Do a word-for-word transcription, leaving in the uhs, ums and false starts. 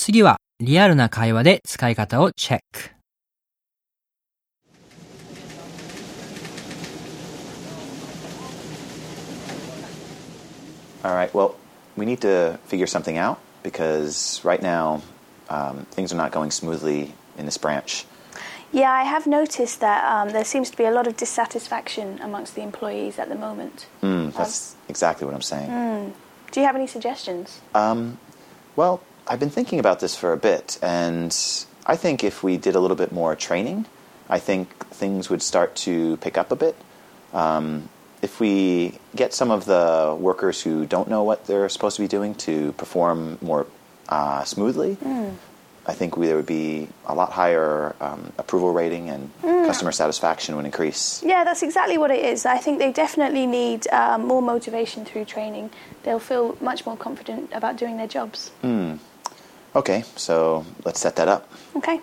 次はリアルな会話で使い方をチェック。All right, well, we need to figure something out because right now um, things are not going smoothly in this branch. Yeah, I have noticed that um, there seems to be a lot of dissatisfaction amongst the employees at the moment. Mm, that's um, exactly what I'm saying. Mm. Do you have any suggestions? Um, well, I've been thinking about this for a bit, and I think if we did a little bit more training, I think things would start to pick up a bit. Um, if we get some of the workers who don't know what they're supposed to be doing to perform more uh, smoothly, mm. I think we, there would be a lot higher um, approval rating and mm. customer satisfaction would increase. Yeah, that's exactly what it is. I think they definitely need uh, more motivation through training. They'll feel much more confident about doing their jobs. Mm. Okay, so let's set that up. Okay.